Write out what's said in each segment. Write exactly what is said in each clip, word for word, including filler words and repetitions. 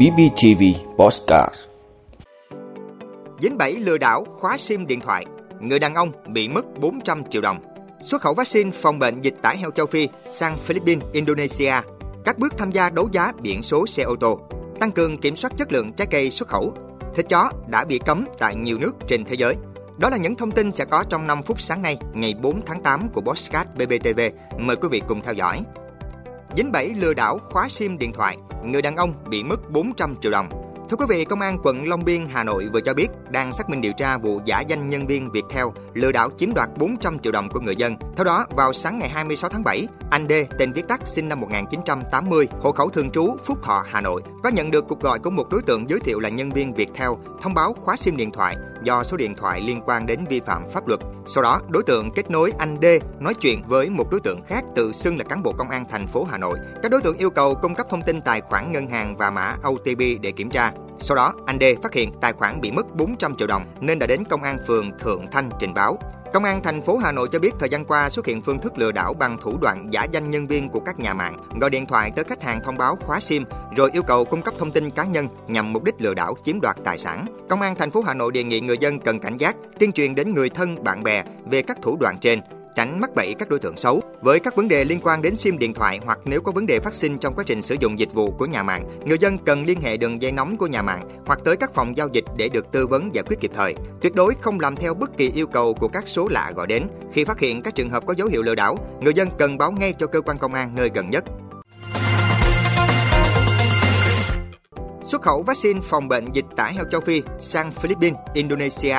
bê pê tê vê Podcast. Dính bẫy lừa đảo khóa sim điện thoại, người đàn ông bị mất bốn trăm triệu đồng. Xuất khẩu vaccine phòng bệnh dịch tả heo châu Phi sang Philippines, Indonesia. Các bước tham gia đấu giá biển số xe ô tô. Tăng cường kiểm soát chất lượng trái cây xuất khẩu. Thịt chó đã bị cấm tại nhiều nước trên thế giới. Đó là những thông tin sẽ có trong năm phút sáng nay, ngày bốn tháng tám của Podcast bê pê tê vê. Mời quý vị cùng theo dõi. Dính bẫy lừa đảo khóa sim điện thoại, người đàn ông bị mất bốn trăm triệu đồng. Thưa quý vị, Công an quận Long Biên, Hà Nội vừa cho biết đang xác minh điều tra vụ giả danh nhân viên Viettel lừa đảo chiếm đoạt bốn trăm triệu đồng của người dân. Theo đó, vào sáng ngày hai mươi sáu tháng bảy, anh D, tên viết tắt, sinh năm một nghìn chín trăm tám mươi, hộ khẩu thường trú Phúc Thọ, Hà Nội, có nhận được cuộc gọi của một đối tượng giới thiệu là nhân viên Viettel thông báo khóa sim điện thoại do số điện thoại liên quan đến vi phạm pháp luật. Sau đó, đối tượng kết nối anh D nói chuyện với một đối tượng khác tự xưng là cán bộ công an thành phố Hà Nội. Các đối tượng yêu cầu cung cấp thông tin tài khoản ngân hàng và mã o tê pê để kiểm tra. Sau đó, anh D phát hiện tài khoản bị mất bốn trăm triệu đồng nên đã đến công an phường Thượng Thanh trình báo. Công an thành phố Hà Nội cho biết thời gian qua xuất hiện phương thức lừa đảo bằng thủ đoạn giả danh nhân viên của các nhà mạng, gọi điện thoại tới khách hàng thông báo khóa SIM rồi yêu cầu cung cấp thông tin cá nhân nhằm mục đích lừa đảo chiếm đoạt tài sản. Công an thành phố Hà Nội đề nghị người dân cần cảnh giác, tuyên truyền đến người thân, bạn bè về các thủ đoạn trên, tránh mắc bẫy các đối tượng xấu. Với các vấn đề liên quan đến SIM điện thoại hoặc nếu có vấn đề phát sinh trong quá trình sử dụng dịch vụ của nhà mạng, người dân cần liên hệ đường dây nóng của nhà mạng hoặc tới các phòng giao dịch để được tư vấn giải quyết kịp thời. Tuyệt đối không làm theo bất kỳ yêu cầu của các số lạ gọi đến. Khi phát hiện các trường hợp có dấu hiệu lừa đảo, người dân cần báo ngay cho cơ quan công an nơi gần nhất. Xuất khẩu vaccine phòng bệnh dịch tả heo châu Phi sang Philippines, Indonesia.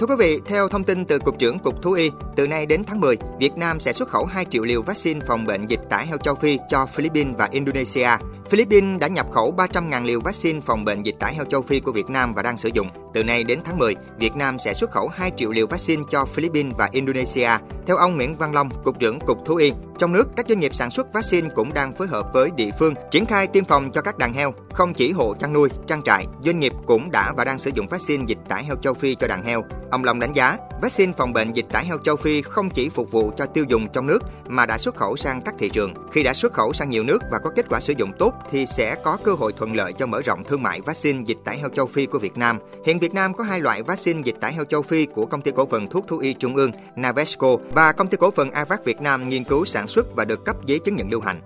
Thưa quý vị, theo thông tin từ Cục trưởng Cục Thú Y, từ nay đến tháng mười, Việt Nam sẽ xuất khẩu hai triệu liều vaccine phòng bệnh dịch tả heo châu Phi cho Philippines và Indonesia. Philippines đã nhập khẩu ba trăm nghìn liều vaccine phòng bệnh dịch tả heo châu Phi của Việt Nam và đang sử dụng. Từ nay đến tháng mười, Việt Nam sẽ xuất khẩu hai triệu liều vaccine cho Philippines và Indonesia. Theo ông Nguyễn Văn Long, Cục trưởng Cục Thú Y, trong nước, các doanh nghiệp sản xuất vaccine cũng đang phối hợp với địa phương triển khai tiêm phòng cho các đàn heo. Không chỉ hộ chăn nuôi, trang trại, doanh nghiệp cũng đã và đang sử dụng vaccine dịch tả heo châu Phi cho đàn heo. Ông Long đánh giá, vaccine phòng bệnh dịch tả heo châu Phi không chỉ phục vụ cho tiêu dùng trong nước mà đã xuất khẩu sang các thị trường. Khi đã xuất khẩu sang nhiều nước và có kết quả sử dụng tốt thì sẽ có cơ hội thuận lợi cho mở rộng thương mại vaccine dịch tả heo châu Phi của Việt Nam. Hiện Việt Nam có hai loại vaccine dịch tả heo châu Phi của Công ty Cổ phần Thuốc Thú y Trung ương Navesco và Công ty Cổ phần Avac Việt Nam nghiên cứu sản xuất và được cấp giấy chứng nhận lưu hành.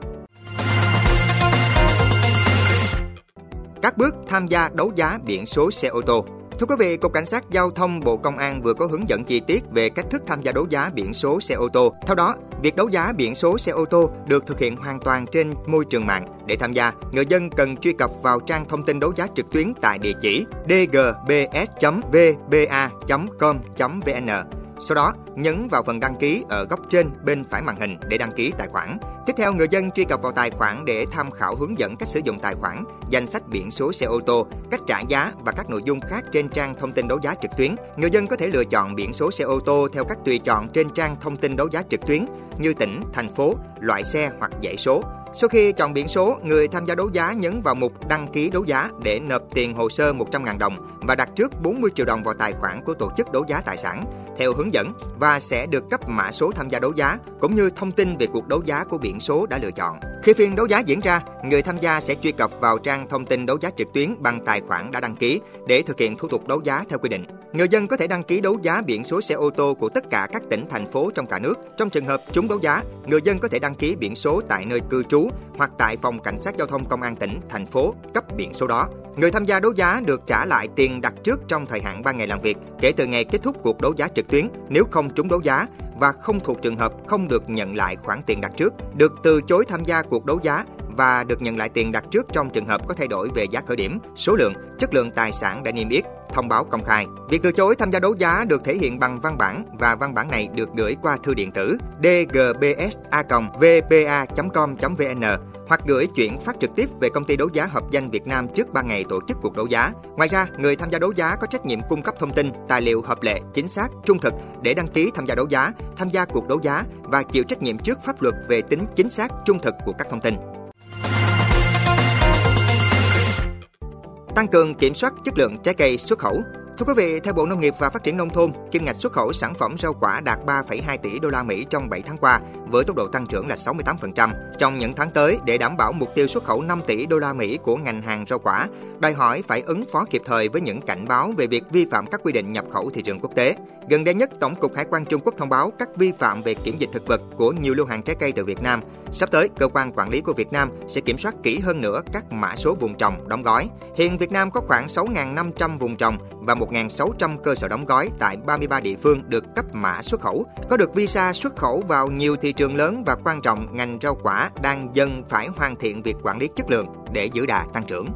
Các bước tham gia đấu giá biển số xe ô tô. Thưa quý vị, Cục Cảnh sát Giao thông Bộ Công an vừa có hướng dẫn chi tiết về cách thức tham gia đấu giá biển số xe ô tô. Theo đó, việc đấu giá biển số xe ô tô được thực hiện hoàn toàn trên môi trường mạng. Để tham gia, người dân cần truy cập vào trang thông tin đấu giá trực tuyến tại địa chỉ d g b s chấm v b a chấm com chấm v n. Sau đó, nhấn vào phần đăng ký ở góc trên bên phải màn hình để đăng ký tài khoản. Tiếp theo, người dân truy cập vào tài khoản để tham khảo hướng dẫn cách sử dụng tài khoản, danh sách biển số xe ô tô, cách trả giá và các nội dung khác trên trang thông tin đấu giá trực tuyến. Người dân có thể lựa chọn biển số xe ô tô theo các tùy chọn trên trang thông tin đấu giá trực tuyến như tỉnh, thành phố, loại xe hoặc dãy số. Sau khi chọn biển số, người tham gia đấu giá nhấn vào mục đăng ký đấu giá để nộp tiền hồ sơ một trăm nghìn đồng và đặt trước bốn mươi triệu đồng vào tài khoản của tổ chức đấu giá tài sản theo hướng dẫn và sẽ được cấp mã số tham gia đấu giá cũng như thông tin về cuộc đấu giá của biển số đã lựa chọn. Khi phiên đấu giá diễn ra, người tham gia sẽ truy cập vào trang thông tin đấu giá trực tuyến bằng tài khoản đã đăng ký để thực hiện thủ tục đấu giá theo quy định. Người dân có thể đăng ký đấu giá biển số xe ô tô của tất cả các tỉnh, thành phố trong cả nước. Trong trường hợp trúng đấu giá, người dân có thể đăng ký biển số tại nơi cư trú hoặc tại phòng cảnh sát giao thông công an tỉnh, thành phố cấp biển số đó. Người tham gia đấu giá được trả lại tiền đặt trước trong thời hạn ba ngày làm việc kể từ ngày kết thúc cuộc đấu giá trực tuyến nếu không trúng đấu giá và không thuộc trường hợp không được nhận lại khoản tiền đặt trước, được từ chối tham gia cuộc đấu giá và được nhận lại tiền đặt trước trong trường hợp có thay đổi về giá khởi điểm, số lượng, chất lượng tài sản đã niêm yết, thông báo công khai. Việc từ chối tham gia đấu giá được thể hiện bằng văn bản và văn bản này được gửi qua thư điện tử d g b s a vpa chấm com chấm v n hoặc gửi chuyển phát trực tiếp về Công ty Đấu giá Hợp danh Việt Nam trước ba ngày tổ chức cuộc đấu giá. Ngoài ra, người tham gia đấu giá có trách nhiệm cung cấp thông tin, tài liệu hợp lệ, chính xác, trung thực để đăng ký tham gia đấu giá, tham gia cuộc đấu giá và chịu trách nhiệm trước pháp luật về tính chính xác, trung thực của các thông tin. Tăng cường kiểm soát chất lượng trái cây xuất khẩu. Thưa quý vị, theo Bộ Nông nghiệp và Phát triển Nông thôn, kim ngạch xuất khẩu sản phẩm rau quả đạt ba phẩy hai tỷ đô la Mỹ trong bảy tháng qua, với tốc độ tăng trưởng là sáu mươi tám phần trăm. Trong những tháng tới, để đảm bảo mục tiêu xuất khẩu năm tỷ đô la Mỹ của ngành hàng rau quả, đòi hỏi phải ứng phó kịp thời với những cảnh báo về việc vi phạm các quy định nhập khẩu thị trường quốc tế. Gần đây nhất, Tổng cục Hải quan Trung Quốc thông báo các vi phạm về kiểm dịch thực vật của nhiều lô hàng trái cây từ Việt Nam. Sắp tới, cơ quan quản lý của Việt Nam sẽ kiểm soát kỹ hơn nữa các mã số vùng trồng, đóng gói. Hiện Việt Nam có khoảng sáu nghìn năm trăm vùng trồng và một nghìn sáu trăm cơ sở đóng gói tại ba mươi ba địa phương được cấp mã xuất khẩu, có được visa xuất khẩu vào nhiều thị trường lớn và quan trọng. Ngành rau quả đang dần phải hoàn thiện việc quản lý chất lượng để giữ đà tăng trưởng.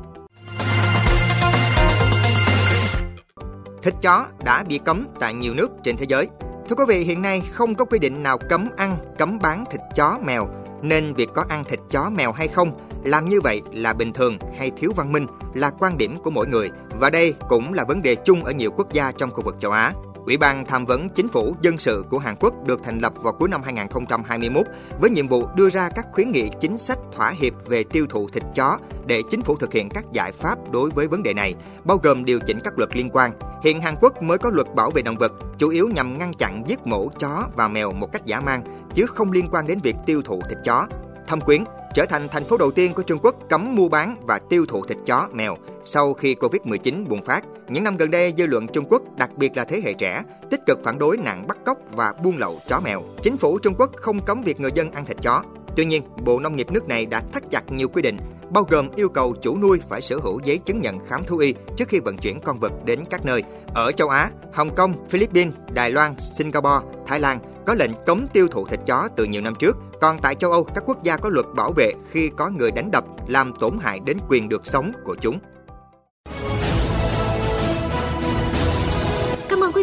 Thịt chó đã bị cấm tại nhiều nước trên thế giới. Thưa quý vị, hiện nay không có quy định nào cấm ăn, cấm bán thịt chó mèo, nên việc có ăn thịt chó mèo hay không, làm như vậy là bình thường hay thiếu văn minh là quan điểm của mỗi người, và đây cũng là vấn đề chung ở nhiều quốc gia trong khu vực châu Á. Ủy ban tham vấn chính phủ dân sự của Hàn Quốc được thành lập vào cuối năm hai nghìn không trăm hai mươi mốt với nhiệm vụ đưa ra các khuyến nghị chính sách thỏa hiệp về tiêu thụ thịt chó để chính phủ thực hiện các giải pháp đối với vấn đề này, bao gồm điều chỉnh các luật liên quan. Hiện Hàn Quốc mới có luật bảo vệ động vật, chủ yếu nhằm ngăn chặn giết mổ chó và mèo một cách dã man, chứ không liên quan đến việc tiêu thụ thịt chó. Thâm Quyến trở thành thành phố đầu tiên của Trung Quốc cấm mua bán và tiêu thụ thịt chó, mèo sau khi covid mười chín bùng phát. Những năm gần đây, dư luận Trung Quốc, đặc biệt là thế hệ trẻ, tích cực phản đối nạn bắt cóc và buôn lậu chó mèo. Chính phủ Trung Quốc không cấm việc người dân ăn thịt chó. Tuy nhiên, Bộ Nông nghiệp nước này đã thắt chặt nhiều quy định, bao gồm yêu cầu chủ nuôi phải sở hữu giấy chứng nhận khám thú y trước khi vận chuyển con vật đến các nơi. Ở châu Á, Hồng Kông, Philippines, Đài Loan, Singapore, Thái Lan có lệnh cấm tiêu thụ thịt chó từ nhiều năm trước. Còn tại châu Âu, các quốc gia có luật bảo vệ khi có người đánh đập, làm tổn hại đến quyền được sống của chúng. Cảm ơn quý